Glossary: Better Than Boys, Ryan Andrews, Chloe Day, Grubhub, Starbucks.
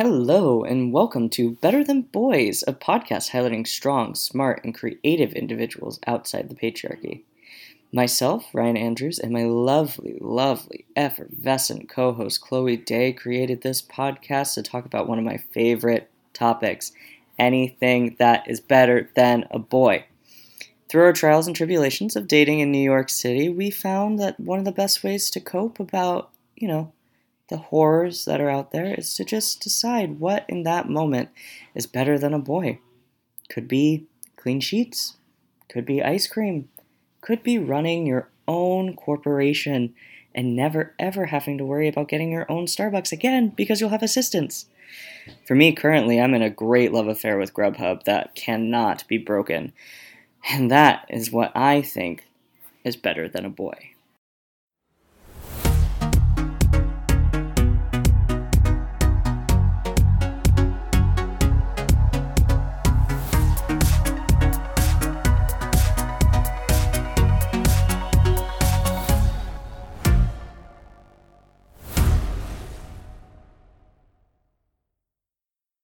Hello, and welcome to Better Than Boys, a podcast highlighting strong, smart, and creative individuals outside the patriarchy. Myself, Ryan Andrews, and my lovely, lovely, effervescent co-host Chloe Day created this podcast to talk about one of my favorite topics, anything that is better than a boy. Through our trials and tribulations of dating in New York City, we found that one of the best ways to cope about, the horrors that are out there is to just decide what in that moment is better than a boy. Could be clean sheets, could be ice cream, could be running your own corporation and never ever having to worry about getting your own Starbucks again because you'll have assistance. For me, currently, I'm in a great love affair with Grubhub that cannot be broken. And that is what I think is better than a boy.